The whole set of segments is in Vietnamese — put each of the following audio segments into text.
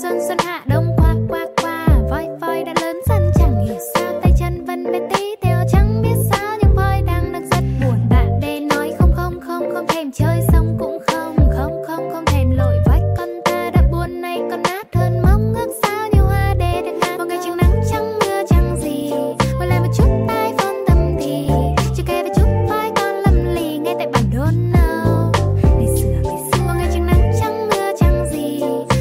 xuân xuân hạ đông qua qua qua, voi voi đã lớn dần chẳng hiểu sao tay chân vẫn bé tí teo, chẳng biết sao nhưng voi đang nức rất buồn. Bạn đây nói không không không không thèm chơi xong cũng không không không không thèm lội, voi con ta đã buồn nay còn nát hơn mong ước sao như hoa đê được ngát. Một ngày chẳng nắng chẳng mưa chẳng gì, một lại một chút tai phôn tâm thì chưa kể về chút voi con lầm lì ngay tại bản đôn nào. Một ngày chẳng nắng chẳng mưa chẳng gì,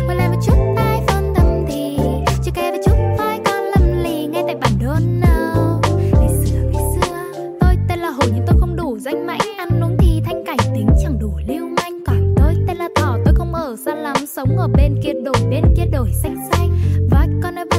một lại một chút tai phôn tâm thì chưa kể về chút voi con lầm lì ngay tại bản đôn nào. Ngày xưa tôi tên là hổ nhưng tôi không đủ danh mãnh, ăn uống thì thanh cảnh tính chẳng đủ lưu manh. Còn tôi tên là thỏ, tôi không ở xa lắm, sống ở bên kia đổi xanh xanh. Voi con